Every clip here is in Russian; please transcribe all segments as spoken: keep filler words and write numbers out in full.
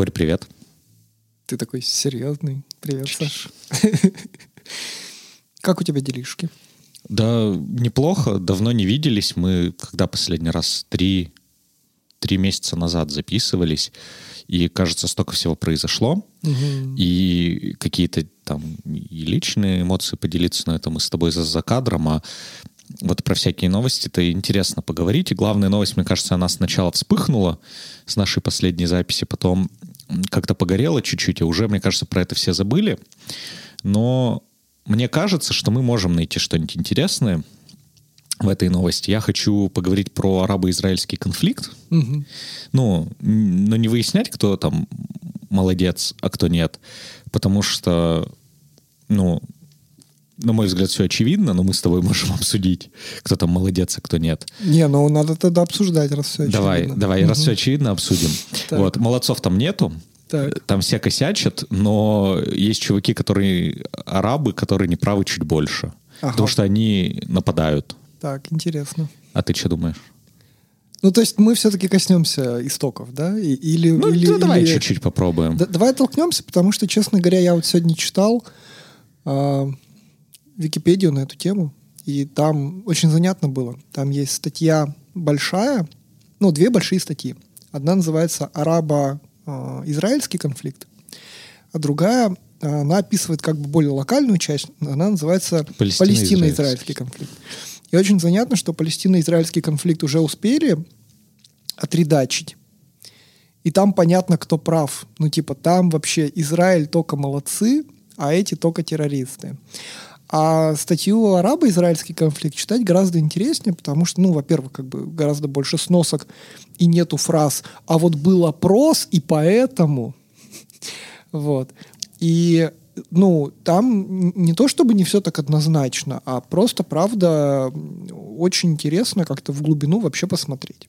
Борь, привет. Ты такой серьезный. Привет, Саша. Как у тебя делишки? Да, неплохо. Давно не виделись. Мы когда последний раз? Три, три месяца назад записывались. И, кажется, столько всего произошло. Угу. И какие-то там и личные эмоции поделиться, но это мы с тобой за, за кадром. А вот про всякие новости-то интересно поговорить. И главная новость, мне кажется, она сначала вспыхнула с нашей последней записи, потом как-то погорела чуть-чуть, и уже, мне кажется, про это все забыли. Но мне кажется, что мы можем найти что-нибудь интересное в этой новости. Я хочу поговорить про арабо-израильский конфликт. Угу. Ну, но не выяснять, кто там молодец, а кто нет. Потому что, ну, на мой взгляд, все очевидно, но мы с тобой можем обсудить, кто там молодец, а кто нет. Не, ну надо тогда обсуждать, раз все очевидно. Давай, давай, угу. раз все очевидно, обсудим. Вот, молодцов там нету. Так. Там все косячат, но есть чуваки, которые арабы, которые не правы чуть больше. Ага. Потому что они нападают. Так, интересно. А ты что думаешь? Ну, то есть мы все-таки коснемся истоков, да? И, или, ну, или, да, давай или... чуть-чуть попробуем. Да, давай оттолкнемся, потому что, честно говоря, я вот сегодня читал э, Википедию на эту тему, и там очень занятно было. Там есть статья большая, ну, две большие статьи. Одна называется «Арабо-Израильский конфликт», а другая, она описывает как бы более локальную часть, она называется «Палестино-Израильский конфликт». И очень занятно, что палестино-израильский конфликт уже успели отредачить. И там понятно, кто прав. Ну, типа, там вообще Израиль только молодцы, а эти только террористы. А статью «Арабо-израильский конфликт» читать гораздо интереснее, потому что, ну, во-первых, как бы гораздо больше сносок и нету фраз «а вот был опрос, и поэтому...» Вот. И... Ну, там не то чтобы не все так однозначно, а просто, правда, очень интересно как-то в глубину вообще посмотреть.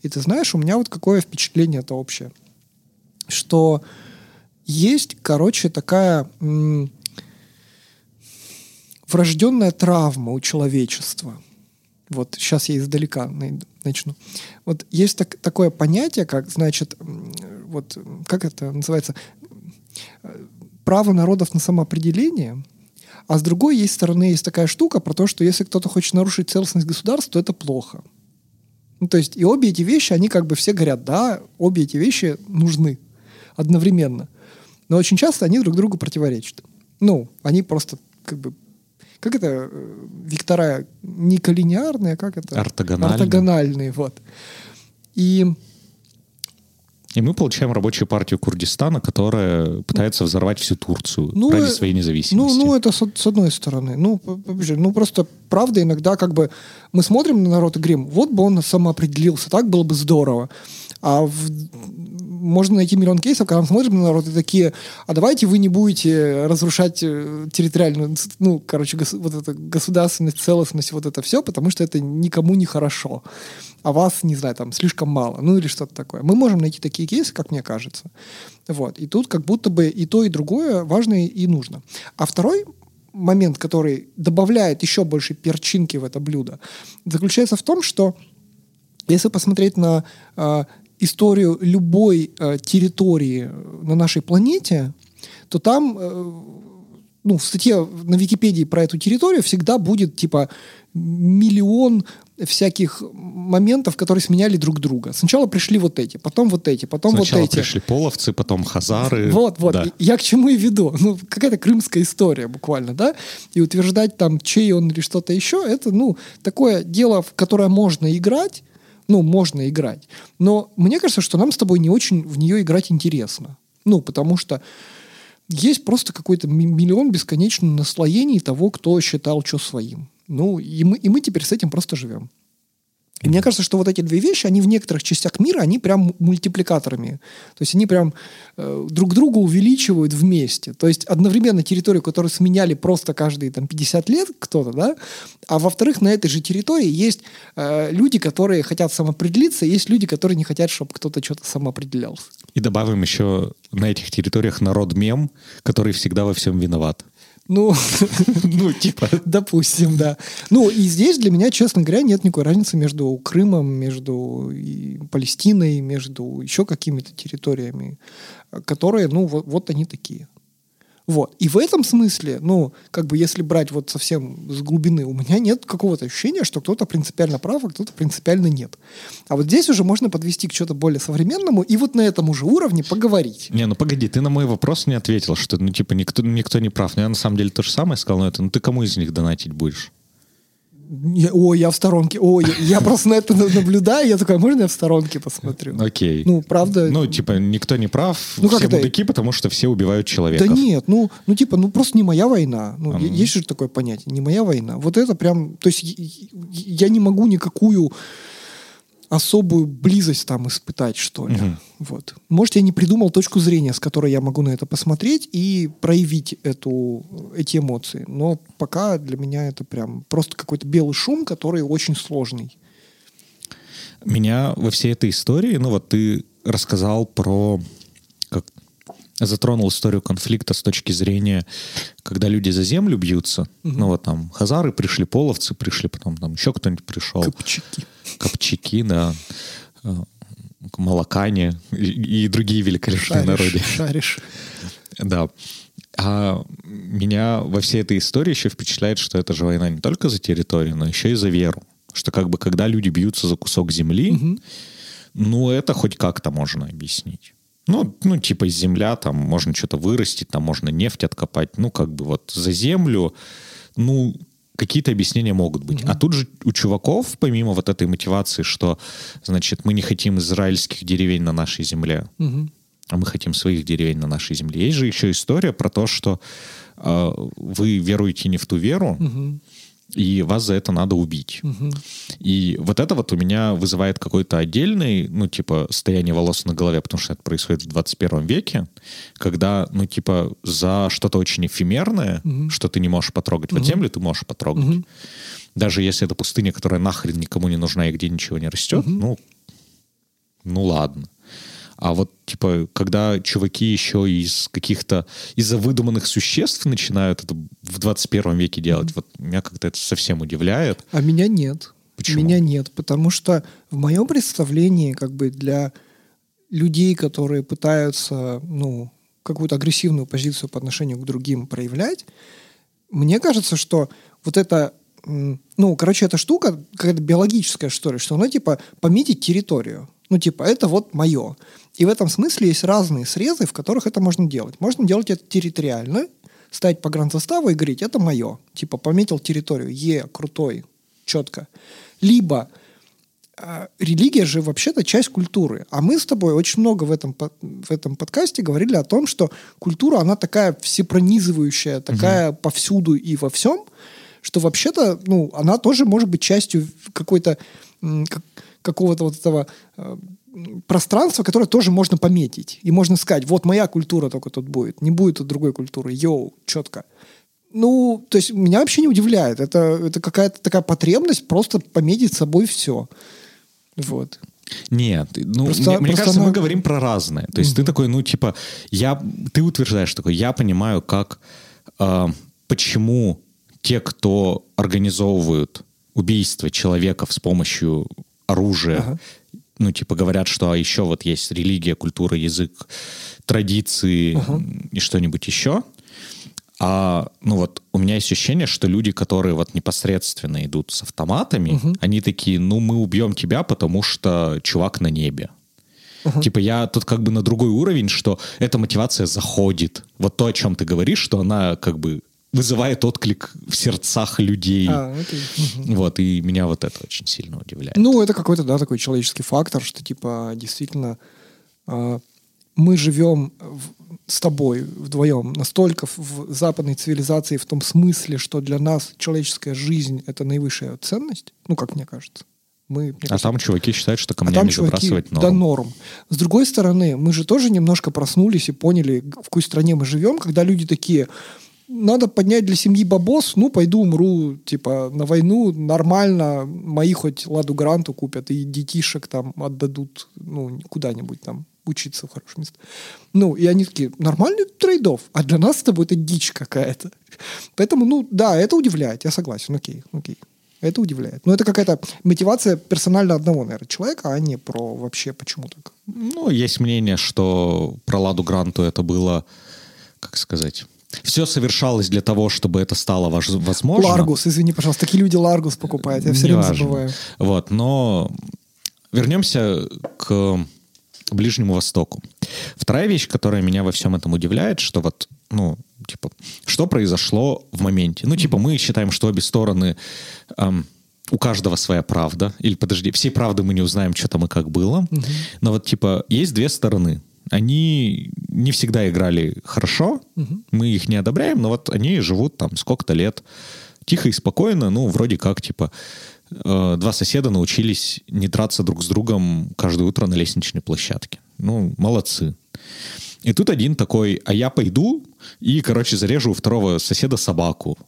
И ты знаешь, у меня вот какое впечатление-то общее, что есть, короче, такая м- врожденная травма у человечества. Вот сейчас я издалека начну. Вот есть так, такое понятие, как, значит, вот, как это называется... право народов на самоопределение, а с другой есть стороны есть такая штука про то, что если кто-то хочет нарушить целостность государства, то это плохо. Ну, то есть и обе эти вещи, они как бы все говорят, да, обе эти вещи нужны одновременно. Но очень часто они друг другу противоречат. Ну, они просто как бы... Как это? Вектора не коллинеарные, а как это? Ортогональные. Ортогональные, вот. И... И мы получаем рабочую партию Курдистана, которая пытается взорвать всю Турцию ну, ради своей независимости. Ну, ну это с, с одной стороны. Ну, ну, просто правда иногда как бы мы смотрим на народ и говорим, вот бы он самоопределился, так было бы здорово. А в... можно найти миллион кейсов, когда мы смотрим на народ и такие, а давайте вы не будете разрушать территориальную, ну, короче, гос... вот это государственность, целостность, вот это все, потому что это никому не хорошо. А вас, не знаю, там, слишком мало. Ну, или что-то такое. Мы можем найти такие кейсы, как мне кажется. Вот. И тут как будто бы и то, и другое важно и нужно. А второй момент, который добавляет еще больше перчинки в это блюдо, заключается в том, что если посмотреть на э, историю любой э, территории на нашей планете, то там... Э, ну, в статье на Википедии про эту территорию всегда будет, типа, миллион всяких моментов, которые сменяли друг друга. Сначала пришли вот эти, потом вот эти, потом Сначала вот эти. Сначала пришли половцы, потом хазары. Вот, вот. Да. Я к чему и веду. Ну, какая-то крымская история буквально, да? И утверждать там, чей он или что-то еще, это, ну, такое дело, в которое можно играть, ну, можно играть. Но мне кажется, что нам с тобой не очень в нее играть интересно. Ну, потому что есть просто какой-то миллион бесконечных наслоений того, кто считал что своим. Ну, и мы, и мы теперь с этим просто живем. И мне кажется, что вот эти две вещи, они в некоторых частях мира, они прям мультипликаторами. То есть они прям э, друг друга увеличивают вместе. То есть одновременно территорию, которую сменяли просто каждые там, пятьдесят лет кто-то, да? А во-вторых, на этой же территории есть э, люди, которые хотят самоопределиться, и есть люди, которые не хотят, чтобы кто-то что-то самоопределялся. И добавим еще на этих территориях народ-мем, который всегда во всем виноват. Ну, ну, типа, допустим, да. Ну, и здесь для меня, честно говоря, нет никакой разницы между Крымом, между Палестиной, между еще какими-то территориями, которые, ну, вот, вот они такие. Вот. И в этом смысле, ну, как бы если брать вот совсем с глубины, у меня нет какого-то ощущения, что кто-то принципиально прав, а кто-то принципиально нет. А вот здесь уже можно подвести к чему-то более современному и вот на этом уже уровне поговорить. Не, ну погоди, ты на мой вопрос не ответил, что, ну, типа, никто, никто не прав. Ну, я на самом деле то же самое сказал, но это, ну, ты кому из них донатить будешь? Я, о, я в сторонке. О, я, я просто на это наблюдаю. Я такой, можно я в сторонке посмотрю? Окей. Ну, правда... Ну, типа, никто не прав. Ну, все мудаки, это? Потому что все убивают человека. Да нет, ну, ну, типа, ну, просто не моя война. Ну, mm-hmm. Есть же такое понятие. Не моя война. Вот это прям... То есть я не могу никакую особую близость там испытать, что ли. Mm-hmm. Вот. Может, я не придумал точку зрения, с которой я могу на это посмотреть и проявить эту, эти эмоции. Но пока для меня это прям просто какой-то белый шум, который очень сложный. Меня во всей этой истории... Ну вот ты рассказал про... как затронул историю конфликта с точки зрения, когда люди за землю бьются. Mm-hmm. Ну вот там хазары пришли, половцы пришли, потом там еще кто-нибудь пришел. Копчаки. Копчаки, да. Малакане и, и другие великолепные народы. Шаришь. Да. А меня во всей этой истории еще впечатляет, что это же война не только за территорию, но еще и за веру. Что как бы когда люди бьются за кусок земли, mm-hmm. ну это хоть как-то можно объяснить. Ну, ну, типа земля, там можно что-то вырастить, там можно нефть откопать. Ну, как бы вот за землю, ну, какие-то объяснения могут быть. Mm-hmm. А тут же у чуваков, помимо вот этой мотивации, что, значит, мы не хотим израильских деревень на нашей земле, mm-hmm. а мы хотим своих деревень на нашей земле. Есть же еще история про то, что э, вы веруете не в ту веру, mm-hmm. и вас за это надо убить. Uh-huh. И вот это вот у меня вызывает какой-то отдельный, ну, типа, стояние волос на голове, потому что это происходит в двадцать первом веке, когда, ну, типа, за что-то очень эфемерное, uh-huh. что ты не можешь потрогать. Uh-huh. Вот землю ты можешь потрогать. Uh-huh. Даже если это пустыня, которая нахрен никому не нужна и где ничего не растет, uh-huh. ну, ну, ладно. А вот, типа, когда чуваки еще из каких-то... из-за выдуманных существ начинают это в двадцать первом веке делать, mm-hmm. вот меня как-то это совсем удивляет. А меня нет. Почему? Меня нет, потому что в моем представлении, как бы, для людей, которые пытаются, ну, какую-то агрессивную позицию по отношению к другим проявлять, мне кажется, что вот это... Ну, короче, эта штука какая-то биологическая, что ли, что она, типа, пометить территорию. Ну, типа, это вот мое. И в этом смысле есть разные срезы, в которых это можно делать. Можно делать это территориально, ставить погранзаставу и говорить, это мое. Типа, пометил территорию. Е, крутой, четко. Либо э, религия же вообще-то часть культуры. А мы с тобой очень много в этом, в этом подкасте говорили о том, что культура, она такая всепронизывающая, такая угу. повсюду и во всем, что вообще-то, ну, она тоже может быть частью какой-то... М- какого-то вот этого э, пространства, которое тоже можно пометить. И можно сказать, вот моя культура только тут будет, не будет тут другой культуры. Йоу, четко. Ну, то есть меня вообще не удивляет. Это, это какая-то такая потребность просто пометить собой все. Вот. Нет, ну, просто, мне, просто мне кажется, она... мы говорим про разное. То есть mm-hmm. ты такой, ну, типа, я, ты утверждаешь такой, я понимаю, как, э, почему те, кто организовывают убийство человека с помощью оружие, ага. ну, типа, говорят, что а еще вот есть религия, культура, язык, традиции ага. и что-нибудь еще. А, ну, вот у меня есть ощущение, что люди, которые вот непосредственно идут с автоматами, ага. они такие, ну, мы убьем тебя, потому что чувак на небе. Ага. Типа, я тут как бы на другой уровень, что эта мотивация заходит. Вот то, о чем ты говоришь, что она как бы вызывает отклик в сердцах людей. А, окей. Вот, и меня вот это очень сильно удивляет. Ну, это какой-то, да, такой человеческий фактор, что, типа, действительно, э, мы живем в, с тобой вдвоем настолько в, в западной цивилизации в том смысле, что для нас человеческая жизнь — это наивысшая ценность, ну, как мне кажется. Мы, мне а кажется, там чуваки считают, что камнями а забрасывать норм. Да, норм. С другой стороны, мы же тоже немножко проснулись и поняли, в какой стране мы живем, когда люди такие... Надо поднять для семьи бабос, ну, пойду умру, типа, на войну, нормально, мои хоть Ладу Гранту купят и детишек там отдадут, ну, куда-нибудь там, учиться в хорошем месте. Ну, и они такие, нормальный трейд-офф, а для нас с тобой это дичь какая-то. Поэтому, ну, да, это удивляет, я согласен, окей, окей. Это удивляет. Но это какая-то мотивация персонально одного, наверное, человека, а не про вообще почему так. Ну, есть мнение, что про Ладу Гранту это было, как сказать... Все совершалось для того, чтобы это стало возможно. Ларгус, извини, пожалуйста, такие люди Ларгус покупают, я все время забываю. Вот, но вернемся к Ближнему Востоку. Вторая вещь, которая меня во всем этом удивляет, что вот, ну, типа, что произошло в моменте. Ну, типа, мы считаем, что обе стороны, эм, у каждого своя правда. Или, подожди, всей правды мы не узнаем, что там и как было. Угу. Но вот, типа, есть две стороны. Они не всегда играли хорошо, угу. мы их не одобряем, но вот они живут там сколько-то лет тихо и спокойно, ну, вроде как, типа, э, два соседа научились не драться друг с другом каждое утро на лестничной площадке. Ну, молодцы. И тут один такой, а я пойду и, короче, зарежу у второго соседа собаку.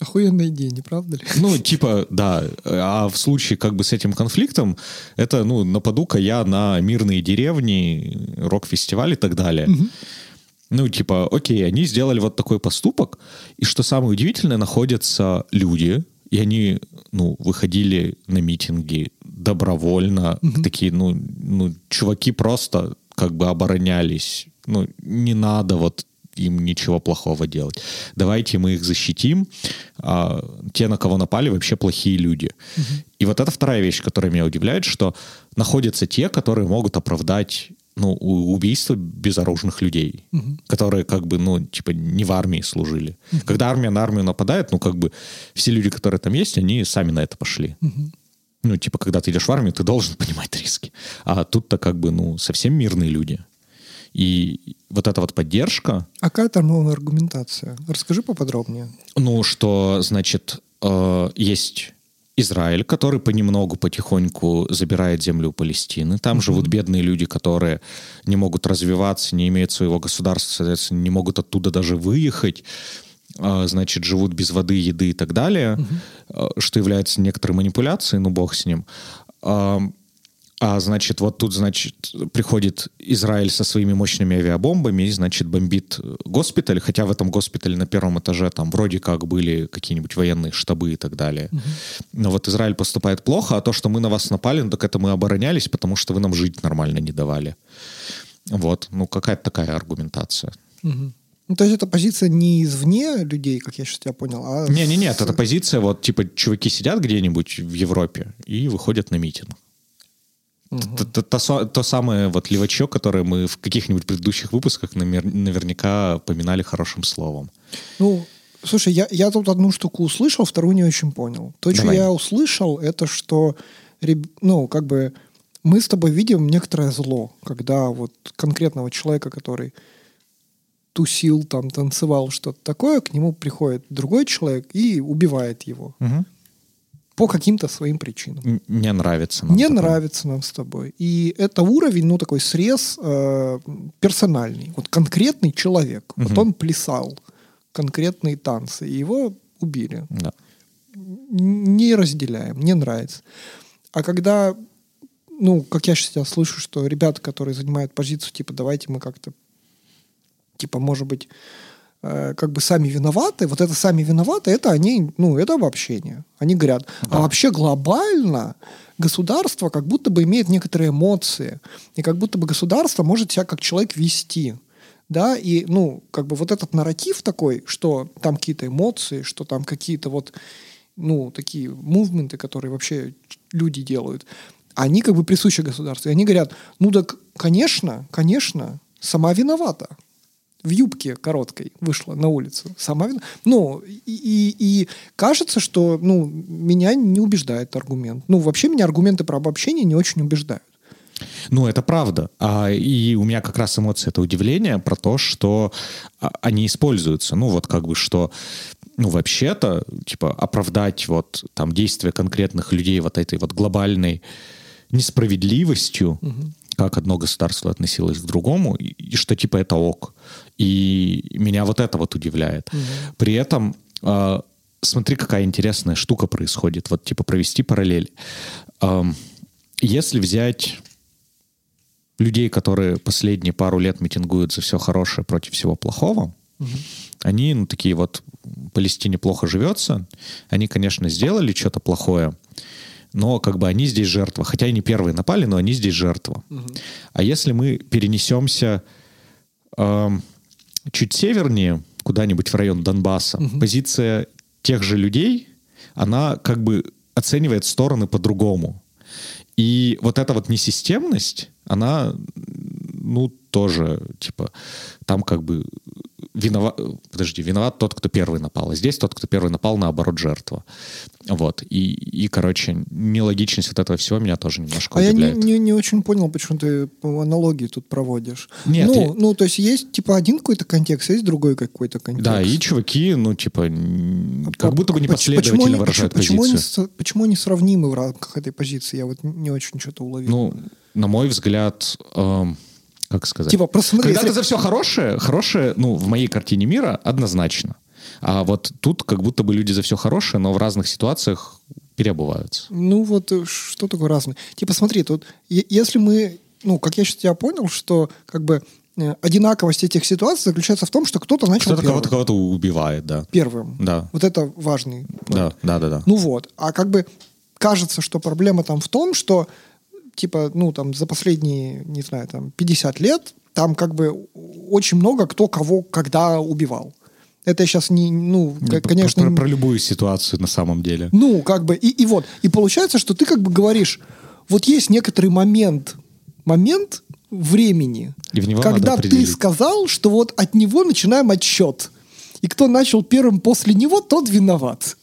Охуенная идея, не правда ли? Ну, типа, да. А в случае как бы с этим конфликтом, это, ну, нападу-ка я на мирные деревни, рок-фестиваль и так далее. Угу. Ну, типа, окей, они сделали вот такой поступок. И что самое удивительное, находятся люди, и они, ну, выходили на митинги добровольно. Угу. Такие, ну, ну, чуваки просто как бы оборонялись. Ну, не надо вот... им ничего плохого делать. Давайте мы их защитим. А те, на кого напали, вообще плохие люди. Угу. И вот это вторая вещь, которая меня удивляет, что находятся те, которые могут оправдать, ну, убийство безоружных людей, угу. которые как бы, ну, типа, не в армии служили. Угу. Когда армия на армию нападает, ну, как бы, все люди, которые там есть, они сами на это пошли. Угу. Ну, типа, когда ты идешь в армию, ты должен понимать риски. А тут-то как бы, ну, совсем мирные люди. И вот эта вот поддержка... А какая там новая аргументация? Расскажи поподробнее. Ну, что, значит, э, есть Израиль, который понемногу, потихоньку забирает землю у Палестины. Там mm-hmm. живут бедные люди, которые не могут развиваться, не имеют своего государства, соответственно, не могут оттуда даже выехать. Э, значит, живут без воды, еды и так далее, mm-hmm. э, что является некоторой манипуляцией, ну, бог с ним. Э, А, значит, вот тут, значит, приходит Израиль со своими мощными авиабомбами и, значит, бомбит госпиталь, хотя в этом госпитале на первом этаже там вроде как были какие-нибудь военные штабы и так далее. Mm-hmm. Но вот Израиль поступает плохо, а то, что мы на вас напали, ну так это мы оборонялись, потому что вы нам жить нормально не давали. Вот, ну какая-то такая аргументация. Mm-hmm. Ну, то есть это позиция не извне людей, как я сейчас тебя понял, а... Не-не-нет, с... это позиция, вот, типа, чуваки сидят где-нибудь в Европе и выходят на митинг. То, то, то самое вот левачо, которое мы в каких-нибудь предыдущих выпусках намер, наверняка поминали хорошим словом. Ну, слушай, я, я тут одну штуку услышал, вторую не очень понял. То, Давай. Что я услышал, это что, ну, как бы мы с тобой видим некоторое зло, когда вот конкретного человека, который тусил, там, танцевал, что-то такое, к нему приходит другой человек и убивает его. Угу. По каким-то своим причинам. Не нравится нам. Не такое. Нравится нам с тобой. И это уровень, ну, такой срез э, персональный. Вот конкретный человек. Угу. Вот он плясал конкретные танцы. И его убили. Да. Не разделяем. Не нравится. А когда, ну, как я сейчас слышу, что ребята, которые занимают позицию, типа, давайте мы как-то, типа, может быть, как бы сами виноваты, вот это сами виноваты, это они, ну, это обобщение. Они говорят, да. А вообще глобально государство как будто бы имеет некоторые эмоции, и как будто бы государство может себя как человек вести, да, и, ну, как бы вот этот нарратив такой, что там какие-то эмоции, что там какие-то вот, ну, такие мувменты, которые вообще люди делают, они как бы присущи государству, и они говорят, ну, так, конечно, конечно, сама виновата. В юбке короткой вышла на улицу. Сама вина. Ну, и, и, и кажется, что, ну, меня не убеждает аргумент. Ну, вообще меня аргументы про обобщение не очень убеждают. Ну, это правда. А, и у меня как раз эмоция — это удивление про то, что они используются. Ну, вот как бы, что... Ну, вообще-то, типа, оправдать вот там действия конкретных людей вот этой вот глобальной несправедливостью, угу. как одно государство относилось к другому, и, и что, типа, это ок. И меня вот это вот удивляет. Mm-hmm. При этом, э, смотри, какая интересная штука происходит. Вот, типа, провести параллель. Э, если взять людей, которые последние пару лет митингуют за все хорошее против всего плохого, угу. они, ну, такие вот, Палестине плохо живется, они, конечно, сделали что-то плохое, но как бы они здесь жертва. Хотя они первые напали, но они здесь жертва. Угу. А если мы перенесемся э, чуть севернее, куда-нибудь в район Донбасса, угу. позиция тех же людей, она как бы оценивает стороны по-другому. И вот эта вот несистемность, она, ну, тоже, типа, там как бы виноват, подожди, виноват тот, кто первый напал, а здесь тот, кто первый напал, наоборот, жертва. Вот. И, и короче, нелогичность вот этого всего меня тоже немножко а удивляет. А я не, не, не очень понял, почему ты аналогии тут проводишь. Нет, ну, я... ну, то есть есть, типа, один какой-то контекст, есть другой какой-то контекст. Да, и чуваки, ну, типа, как а, будто бы непоследовательно выражают почему, позицию. Почему они, почему они сравнимы в рамках этой позиции? Я вот не очень что-то уловил. Ну, на мой взгляд... Эм... Как сказать? Типа, посмотри, когда ты за все хорошее, хорошее, ну, в моей картине мира однозначно. А вот тут как будто бы люди за все хорошее, но в разных ситуациях переобуваются. Ну вот что такое разное? Типа смотри, тут если мы, ну, как я сейчас тебя понял, что как бы одинаковость этих ситуаций заключается в том, что кто-то начал кто-то первым. Кто-то кого-то убивает, да. Первым. Да. Вот это важный момент. Да, да, да, да. Ну вот. А как бы кажется, что проблема там в том, что типа, ну, там, за последние, не знаю, там, пятьдесят лет, там, как бы, очень много кто кого когда убивал. Это сейчас не, ну, да, конечно... Про, про, про любую ситуацию на самом деле. Ну, как бы, и, и вот. И получается, что ты, как бы, говоришь, вот есть некоторый момент, момент времени, когда ты сказал, что вот от него начинаем отсчет. И кто начал первым после него, тот виноват.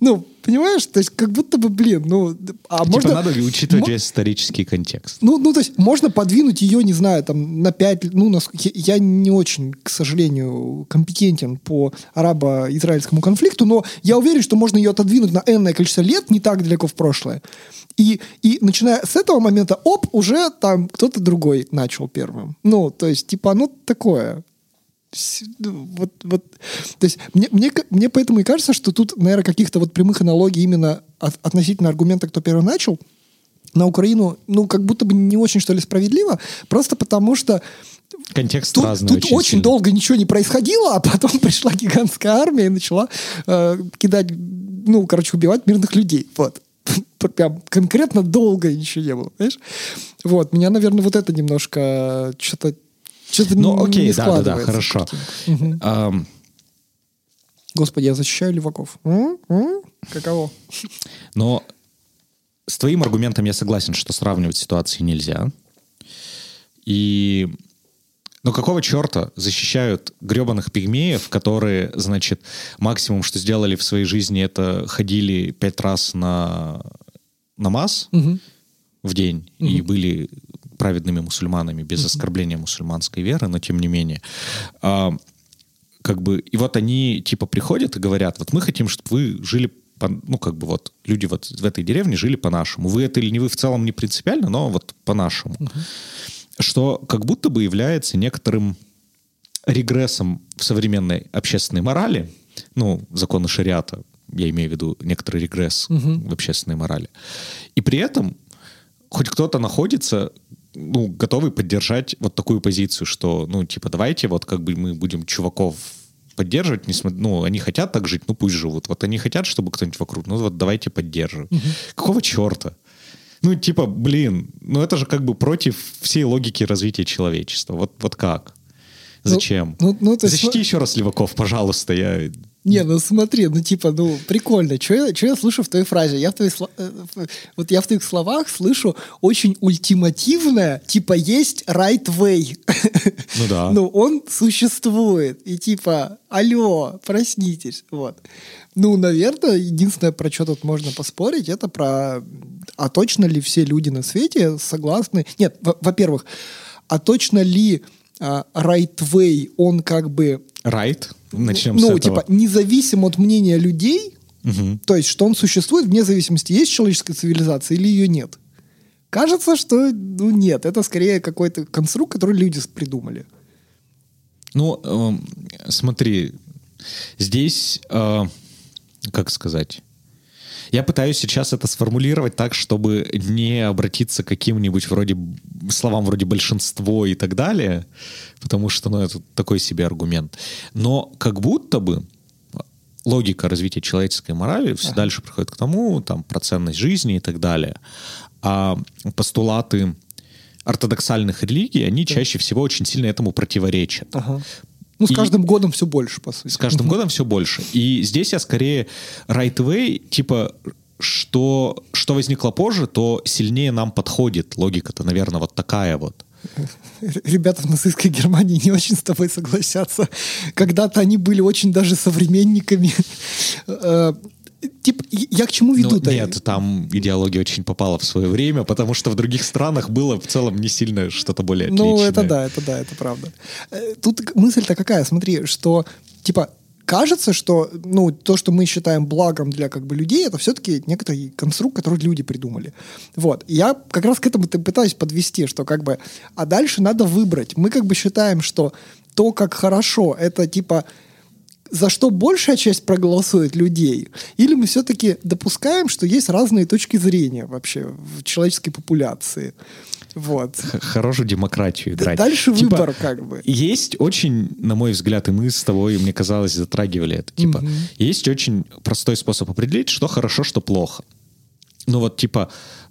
Ну, понимаешь, то есть как будто бы, блин, ну... А типа можно, надо учитывать мо... весь исторический контекст. Ну, ну, то есть можно подвинуть ее, не знаю, там, на пять... Ну, на... я не очень, к сожалению, компетентен по арабо-израильскому конфликту, но я уверен, что можно ее отодвинуть на энное количество лет, не так далеко в прошлое. И, и начиная с этого момента, оп, уже там кто-то другой начал первым. Ну, то есть, типа, оно такое... Вот, вот. То есть, мне, мне, мне поэтому и кажется, что тут, наверное, каких-то вот прямых аналогий именно от, относительно аргумента, кто первый начал, на Украину, ну, как будто бы не очень, что ли, справедливо, просто потому что контекст тут, разный, тут очень, очень долго ничего не происходило, а потом пришла гигантская армия и начала э, кидать, ну, короче, убивать мирных людей. Вот. Прям конкретно долго ничего не было, понимаешь? Вот. Меня, наверное, вот это немножко что-то Что-то ну, окей, не складывается. Да, да, да, хорошо. Угу. А, Господи, я защищаю леваков. М? М? Каково? Но с твоим аргументом я согласен, что сравнивать ситуации нельзя. И... Но какого черта защищают гребаных пигмеев, которые, значит, максимум, что сделали в своей жизни, это ходили пять раз на намаз угу. в день угу. и были... праведными мусульманами, без mm-hmm. оскорбления мусульманской веры, но тем не менее. А, как бы, и вот они типа приходят и говорят, вот мы хотим, чтобы вы жили, по, ну как бы вот, люди вот в этой деревне жили по-нашему. Вы это или не вы в целом не принципиально, но вот по-нашему. Mm-hmm. Что как будто бы является некоторым регрессом в современной общественной морали, ну, законы шариата, я имею в виду некоторый регресс mm-hmm. в общественной морали. И при этом хоть кто-то находится... ну, готовы поддержать вот такую позицию, что, ну, типа, давайте вот как бы мы будем чуваков поддерживать, несмотря, ну, они хотят так жить, ну, пусть живут. Вот они хотят, чтобы кто-нибудь вокруг, ну, вот давайте поддерживать. Угу. Какого черта? Ну, типа, блин, ну, это же как бы против всей логики развития человечества. Вот, вот как? Зачем? Ну, ну, ну, то есть... Защити еще раз леваков, пожалуйста, я... Не, ну смотри, ну типа, ну прикольно. Что я, я слышу в твоей фразе? Я в твоих, вот я в твоих словах слышу очень ультимативное, типа, есть right way. Ну да. Ну он существует. И типа, алло, проснитесь. Вот. Ну, наверное, единственное, про что тут можно поспорить, это про, а точно ли все люди на свете согласны? Нет, во-первых, а точно ли uh, right way, он как бы... Right? Начнем ну, с этого. Типа, независимо от мнения людей, угу. то есть, что он существует, вне зависимости, есть человеческая цивилизация или ее нет. Кажется, что ну, нет. Это скорее какой-то конструкт, который люди придумали. Ну, э, смотри, здесь, э, как сказать, Я пытаюсь сейчас это сформулировать так, чтобы не обратиться к каким-нибудь вроде словам вроде большинство и так далее, потому что, ну, это такой себе аргумент. Но как будто бы логика развития человеческой морали все дальше приходит к тому, там, про ценность жизни и так далее. А постулаты ортодоксальных религий, они да. чаще всего очень сильно этому противоречат. Ага. Ну, с и каждым годом все больше, по сути. С каждым uh-huh. годом все больше. И здесь я скорее right way, типа, что, что возникло позже, то сильнее нам подходит. Логика-то, наверное, вот такая вот. Ребята в нацистской Германии не очень с тобой согласятся. Когда-то они были очень даже современниками. Тип, я к чему веду-то? Ну, нет, там идеология очень попала в свое время, потому что в других странах было в целом не сильно что-то более отличное. Ну, это да, это да, это правда. Тут мысль-то какая, смотри, что, типа, кажется, что, ну, то, что мы считаем благом для, как бы, людей, это все-таки некоторый конструкт, который люди придумали. Вот. И я как раз к этому пытаюсь подвести, что, как бы, а дальше надо выбрать. Мы, как бы, считаем, что то, как хорошо, это, типа, за что большая часть проголосует людей? Или мы все-таки допускаем, что есть разные точки зрения вообще в человеческой популяции? Вот. Хорошую демократию играть. Дальше типа, выбор как бы. Есть очень, на мой взгляд, и мы с тобой, и мне казалось, затрагивали это. Типа, угу. Есть очень простой способ определить, что хорошо, что плохо. Ну вот типа,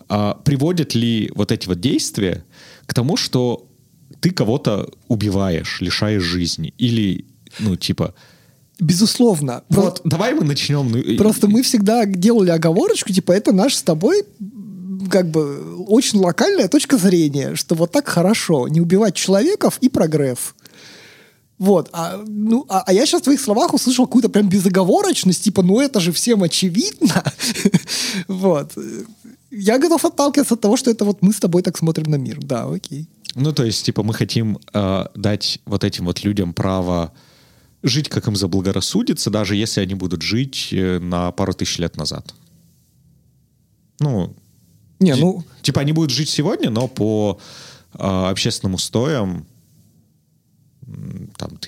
а, приводят ли вот эти вот действия к тому, что ты кого-то убиваешь, лишаешь жизни? Или, ну типа... Безусловно. Вот, про... давай мы начнем. Просто мы всегда делали оговорочку, типа, это наш с тобой, как бы, очень локальная точка зрения, что вот так хорошо, не убивать человеков и прогресс. Вот. А, ну, а, а я сейчас в твоих словах услышал какую-то прям безоговорочность, типа, ну это же всем очевидно. Вот. Я готов отталкиваться от того, что это вот мы с тобой так смотрим на мир. Да, окей. Ну, то есть, типа, мы хотим дать вот этим вот людям право жить, как им заблагорассудится, даже если они будут жить на пару тысяч лет назад. Ну, не, ди- ну... типа они будут жить сегодня, но по э, общественным устоям там,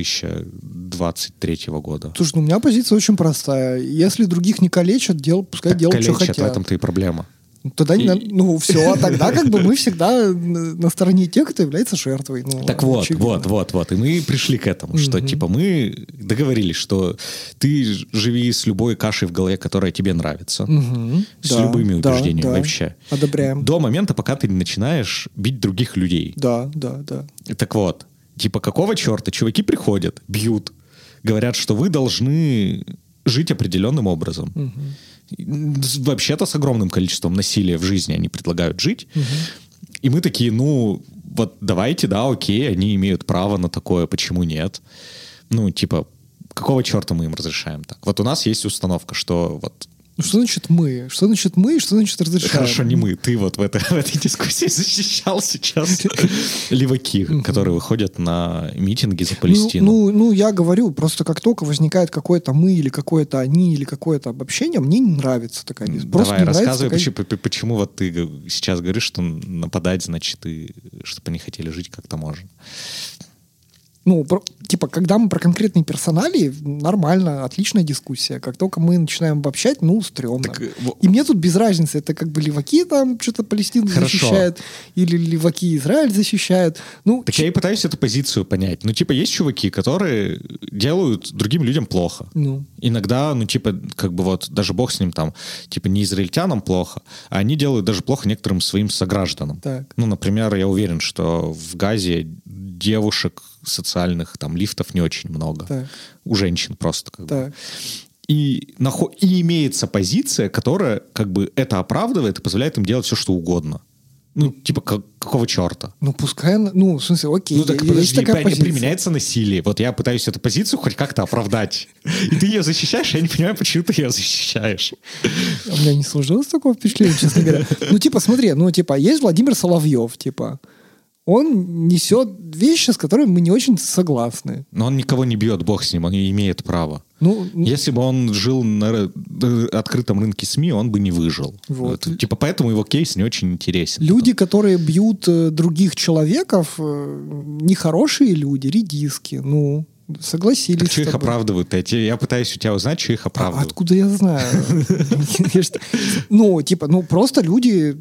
двадцать третьего года. Слушай, ну у меня позиция очень простая. Если других не калечат, дел, пускай так делают, что хотят. Калечат, в этом-то и проблема. Тогда не и... надо, ну все, а тогда как бы мы всегда на стороне тех, кто является жертвой. Ну, так вот, очевидно. вот, вот, вот, и мы пришли к этому, что mm-hmm. типа мы договорились, что ты живи с любой кашей в голове, которая тебе нравится, mm-hmm. с да, любыми убеждениями да, да. вообще. Одобряем. До момента, пока ты не начинаешь бить других людей. Да, да, да. Так вот, типа какого черта чуваки приходят, бьют, говорят, что вы должны жить определенным образом. Mm-hmm. Вообще-то с огромным количеством насилия в жизни они предлагают жить. Угу. И мы такие, ну, вот давайте, да, окей, они имеют право на такое, почему нет? Ну, типа, какого черта мы им разрешаем так? Вот у нас есть установка, что вот... Ну, что значит мы? Что значит мы и что значит разрешаем? Хорошо, не мы. Ты вот в этой, в этой дискуссии защищал сейчас леваки, которые выходят на митинги за Палестину. Ну, ну, ну, я говорю, просто как только возникает какое-то мы или какое-то они или какое-то обобщение, мне не нравится такая дискуссия. Давай, рассказывай, такая... почему, почему вот ты сейчас говоришь, что нападать, значит, и чтобы они хотели жить как-то можно. Ну, про, типа, когда мы про конкретные персоналии, нормально, отличная дискуссия. Как только мы начинаем обобщать, ну, стрёмно. Так, и мне тут без разницы. Это как бы леваки там что-то Палестину хорошо. Защищают, или леваки Израиль защищают. Ну, так ч... я и пытаюсь эту позицию понять. Ну, типа, есть чуваки, которые делают другим людям плохо. Ну. Иногда, ну, типа, как бы вот, даже бог с ним там, типа, не израильтянам плохо, а они делают даже плохо некоторым своим согражданам. Так. Ну, например, я уверен, что в Газе девушек социальных там лифтов не очень много. Так. У женщин просто как бы. И, нахо... и имеется позиция, которая как бы это оправдывает и позволяет им делать все, что угодно. Ну, типа, как... какого черта? Ну, пускай... Ну, в смысле, окей. Ну, так, подожди, применяется насилие. Вот я пытаюсь эту позицию хоть как-то оправдать. И ты ее защищаешь, я не понимаю, почему ты ее защищаешь. У меня не сложилось такого впечатления, честно говоря. Ну, типа, смотри, ну, типа, есть Владимир Соловьев, типа... Он несет вещи, с которыми мы не очень согласны. Но он никого не бьет, бог с ним, он не имеет права. Ну, если бы он жил на открытом рынке СМИ, он бы не выжил. Вот. Вот. Типа поэтому его кейс не очень интересен. Люди, потом. которые бьют других человеков, нехорошие люди, редиски. Ну, согласились. Так что их оправдывают? Я пытаюсь у тебя узнать, что их оправдывают. А откуда я знаю? Ну, типа, ну, просто люди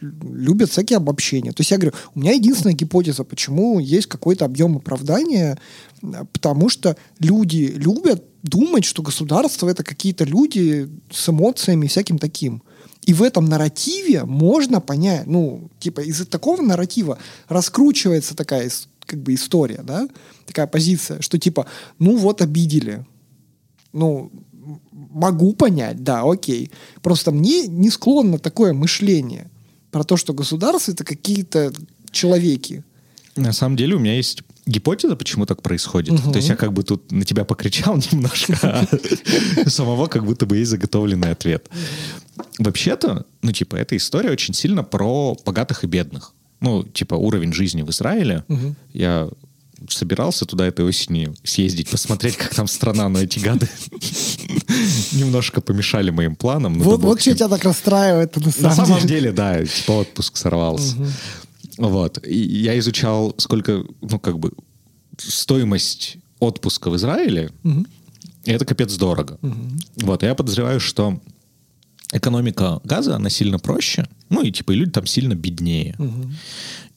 любят всякие обобщения. То есть я говорю, у меня единственная гипотеза, почему есть какой-то объем оправдания, потому что люди любят думать, что государство — это какие-то люди с эмоциями и всяким таким. И в этом нарративе можно понять, ну, типа, из-за такого нарратива раскручивается такая, как бы, история, да, такая позиция, что, типа, ну, вот обидели. Ну, могу понять, да, окей. Просто мне не склонно такое мышление про то, что государство — это какие-то человеки. На самом деле у меня есть гипотеза, почему так происходит. Угу. То есть я как бы тут на тебя покричал немножко, а самого как будто бы есть заготовленный ответ. Вообще-то, ну, типа, эта история очень сильно про богатых и бедных. Ну, типа, уровень жизни в Израиле. Угу. Я собирался туда этой осенью съездить, посмотреть, как там страна, но эти гады немножко помешали моим планам. Вот что тебя так расстраивает. На самом деле, да, типа, отпуск сорвался. Вот. И я изучал, сколько, ну, как бы, стоимость отпуска в Израиле. Угу. И это капец дорого. Угу. Вот. И я подозреваю, что экономика газа, она сильно проще. Ну, и, типа, и люди там сильно беднее. Угу.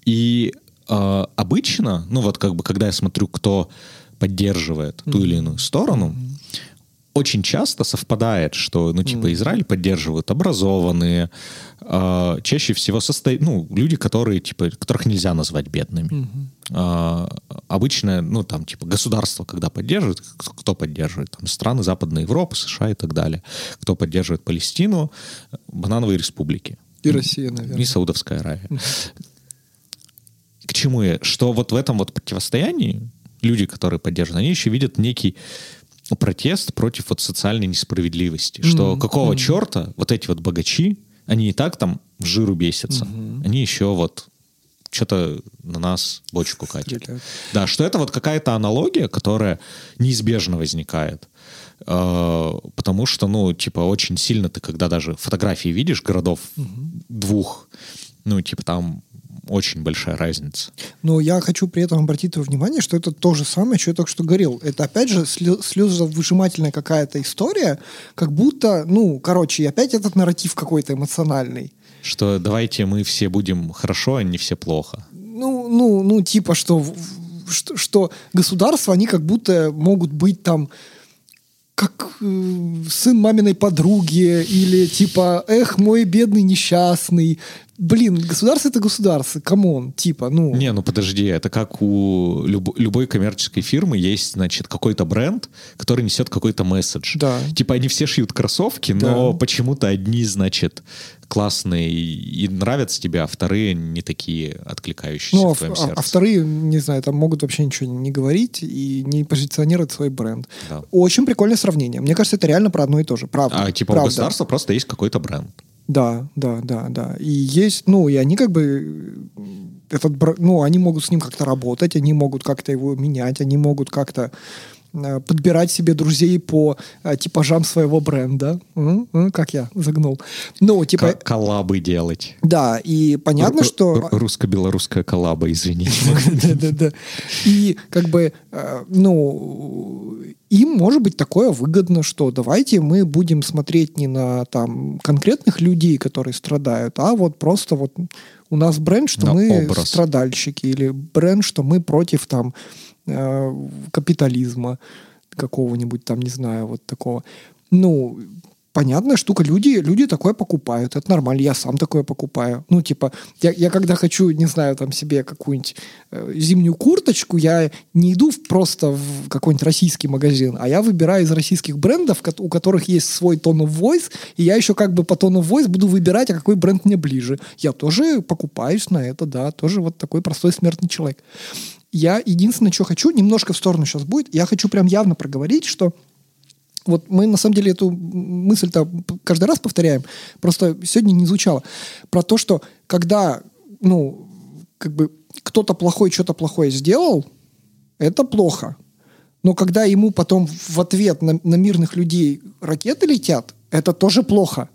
И э, обычно, ну, вот, как бы, когда я смотрю, кто поддерживает угу. ту или иную сторону, угу. очень часто совпадает, что, ну, типа, mm. Израиль поддерживают образованные, э, чаще всего состо... ну, люди, которые, типа, которых нельзя назвать бедными. Mm-hmm. Э, обычно, ну, там, типа, государство, когда поддерживает, кто поддерживает? Там, страны Западной Европы, США и так далее. Кто поддерживает Палестину? Банановые республики. И Россия, наверное. И Саудовская Аравия. Mm-hmm. К чему я? Что вот в этом вот противостоянии люди, которые поддерживают, они еще видят некий протест против вот социальной несправедливости. Mm-hmm. Что какого mm-hmm. черта вот эти вот богачи, они и так там в жиру бесятся. Mm-hmm. Они еще вот что-то на нас бочку катят. Mm-hmm. Да, что это вот какая-то аналогия, которая неизбежно возникает. Э-э- потому что, ну, типа, очень сильно ты, когда даже фотографии видишь городов mm-hmm. двух, ну, типа, там очень большая разница. Но я хочу при этом обратить твое внимание, что это то же самое, что я только что говорил. Это, опять же, слезовыжимательная какая-то история, как будто, ну, короче, опять этот нарратив какой-то эмоциональный. Что давайте мы все будем хорошо, а не все плохо. Ну, ну, ну типа, что, что, что государства, они как будто могут быть там как э, сын маминой подруги, или типа, эх, мой бедный несчастный. Блин, государство — это государство, камон, типа, ну... Не, ну подожди, это как у люб- любой коммерческой фирмы есть, значит, какой-то бренд, который несет какой-то месседж. Да. Типа, они все шьют кроссовки, да, но почему-то одни, значит, классные и нравятся тебе, а вторые не такие откликающиеся ну, в твоем а, сердце. А вторые, не знаю, там могут вообще ничего не говорить и не позиционировать свой бренд. Да. Очень прикольное сравнение. Мне кажется, это реально про одно и то же, правда. А типа правда. У государства просто есть какой-то бренд. Да, да, да, да. И есть, ну, и они как бы, этот, ну, они могут с ним как-то работать, они могут как-то его менять, они могут как-то э, подбирать себе друзей по э, типажам своего бренда. М-м-м, м-м, как я загнул. Ну, типа... К- коллабы делать. Да, и понятно, Р- что... Русско-белорусская коллаба, извините. Да-да-да. И как бы, ну... Им может быть такое выгодно, что давайте мы будем смотреть не на там конкретных людей, которые страдают, а вот просто вот у нас бренд, что на мы образ. Страдальщики, или бренд, что мы против там э, капитализма какого-нибудь там, не знаю, вот такого. Ну, понятная штука, люди, люди такое покупают, это нормально, я сам такое покупаю. Ну, типа, я, я когда хочу, не знаю, там себе какую-нибудь э, зимнюю курточку, я не иду в, просто в какой-нибудь российский магазин, а я выбираю из российских брендов, ко- у которых есть свой tone of voice, и я еще как бы по tone of voice буду выбирать, а какой бренд мне ближе. Я тоже покупаюсь на это, да, тоже вот такой простой смертный человек. Я единственное, что хочу, немножко в сторону сейчас будет, я хочу прям явно проговорить, что вот мы, на самом деле, эту мысль-то каждый раз повторяем, просто сегодня не звучало, про то, что когда, ну, как бы кто-то плохой что-то плохое сделал, это плохо. Но когда ему потом в ответ на, на мирных людей ракеты летят, это тоже плохо.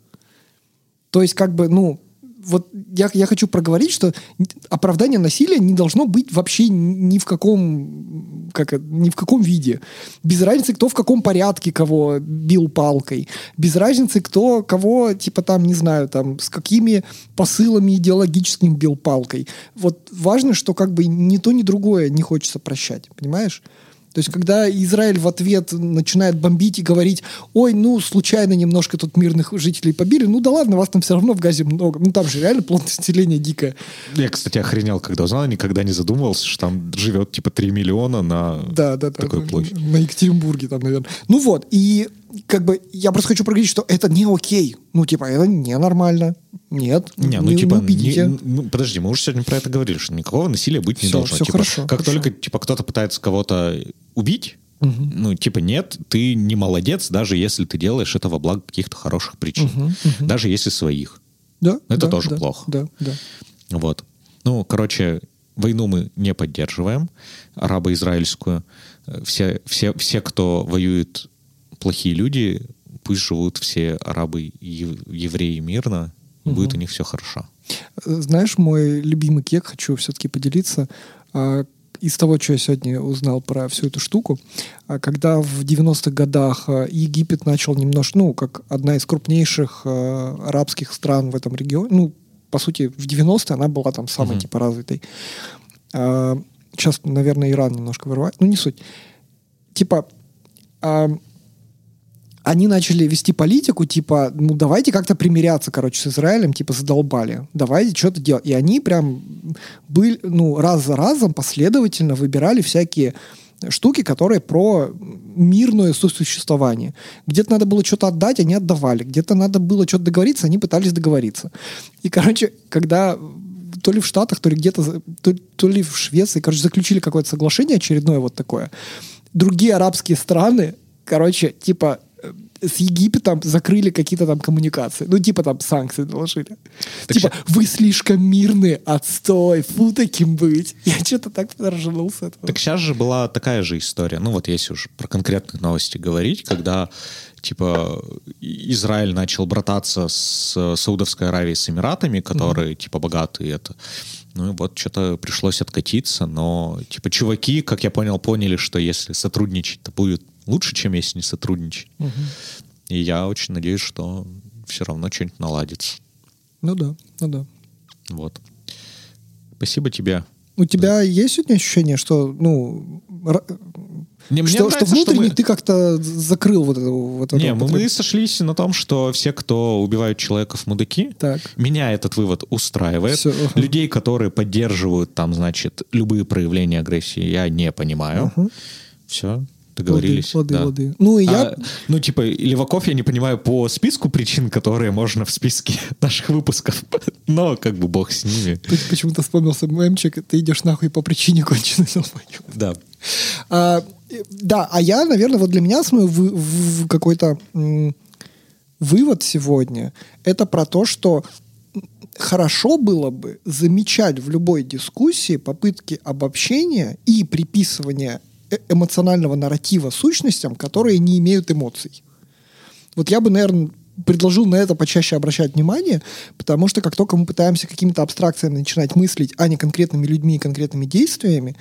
То есть, как бы, ну, вот я, я хочу проговорить, что оправдание насилия не должно быть вообще ни в каком, как, ни в каком виде. Без разницы, кто в каком порядке кого бил палкой. Без разницы, кто кого, типа там, не знаю, там, с какими посылами идеологическими бил палкой. Вот важно, что как бы ни то, ни другое не хочется прощать. Понимаешь? То есть, когда Израиль в ответ начинает бомбить и говорить, ой, ну, случайно немножко тут мирных жителей побили, ну да ладно, вас там все равно в Газе много. Ну, там же реально плотность населения дикая. Я, кстати, охренел, когда узнал, никогда не задумывался, что там живет, типа, три миллиона на да, да, такой да, площадь. На Екатеринбурге там, наверное. Ну вот, и как бы я просто хочу проговорить, что это не окей. Ну, типа, это ненормально. Нет, не, ну, не, типа, не не, ну, подожди, мы уже сегодня про это говорили, что никакого насилия быть не все, должно. Все типа, хорошо, как хорошо. Только типа, кто-то пытается кого-то убить, угу. ну, типа, нет, ты не молодец, даже если ты делаешь это во благо каких-то хороших причин. Угу, угу. Даже если своих. Да, это да, тоже да, плохо. Да, да. Вот. Ну, короче, войну мы не поддерживаем, арабо-израильскую. Все, все, все, кто воюет, плохие люди, пусть живут все арабы и евреи мирно. Будет у них все хорошо. Знаешь, мой любимый кек, хочу все-таки поделиться, из того, что я сегодня узнал про всю эту штуку. Когда в девяностых годах Египет начал немножко, ну, как одна из крупнейших арабских стран в этом регионе, ну, по сути, в девяностые она была там самой, mm-hmm. типа, развитой. Сейчас, наверное, Иран немножко вырывает, ну, не суть. Типа... Они начали вести политику, типа, ну, давайте как-то примиряться, короче, с Израилем, типа, задолбали, давайте что-то делать. И они прям были, ну, раз за разом последовательно выбирали всякие штуки, которые про мирное сосуществование. Где-то надо было что-то отдать, они отдавали. Где-то надо было что-то договориться, они пытались договориться. И, короче, когда... то ли в Штатах, то ли где-то, то, то ли в Швеции, короче, заключили какое-то соглашение очередное вот такое, другие арабские страны, короче, типа... с Египтом закрыли какие-то там коммуникации. Ну, типа там санкции наложили. Так типа, сейчас... вы слишком мирные, отстой, фу таким быть. Я что-то так поражался этого. Так сейчас же была такая же история. Ну, вот если уж про конкретные новости говорить, когда, типа, Израиль начал брататься с Саудовской Аравией, с Эмиратами, которые, mm-hmm. типа, богатые это... Ну, и вот что-то пришлось откатиться, но, типа, чуваки, как я понял, поняли, что если сотрудничать, то будет лучше, чем если не сотрудничать. Угу. И я очень надеюсь, что все равно что-нибудь наладится. Ну да, ну да. Вот. Спасибо тебе. У тебя да. есть сегодня ощущение, что, ну... Не, что, мне нравится, что внутренне что мы... ты как-то закрыл вот это. Вот не, мы, мы сошлись на том, что все, кто убивают человеков, мудаки. Так. Меня этот вывод устраивает. Все. Людей, которые поддерживают там, значит, любые проявления агрессии, я не понимаю. Угу. Все, договорились. Лады, да. лады, лады. Ну, и а, я... ну, типа, леваков я не понимаю по списку причин, которые можно в списке наших выпусков. Но как бы бог с ними. Ты почему-то вспомнился мемчик, ты идешь нахуй по причине конченой долбоёб. Да. А, да, а я, наверное, вот для меня самый вы, в, какой-то м, вывод сегодня это про то, что хорошо было бы замечать в любой дискуссии попытки обобщения и приписывания э- эмоционального нарратива сущностям, которые не имеют эмоций. Вот я бы, наверное, предложил на это почаще обращать внимание, потому что как только мы пытаемся какими-то абстракциями начинать мыслить, а не конкретными людьми и конкретными действиями,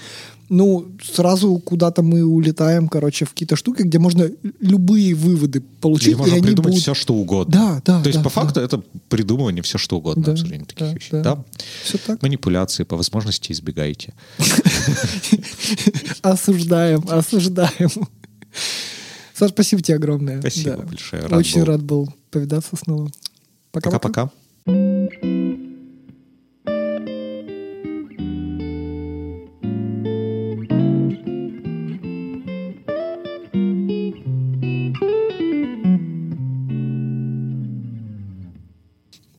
ну, сразу куда-то мы улетаем, короче, в какие-то штуки, где можно любые выводы получить. Где можно и придумать будут... все, что угодно. Да, да, То да, есть, да, по факту, да. это придумывание все, что угодно. Да, обсуждение таких да, вещей. Да. Да? Все так. Манипуляции по возможности избегайте. Осуждаем, осуждаем. Саш, спасибо тебе огромное. Спасибо да. большое. Рад Очень был. рад был повидаться снова. Пока-пока. Пока-пока.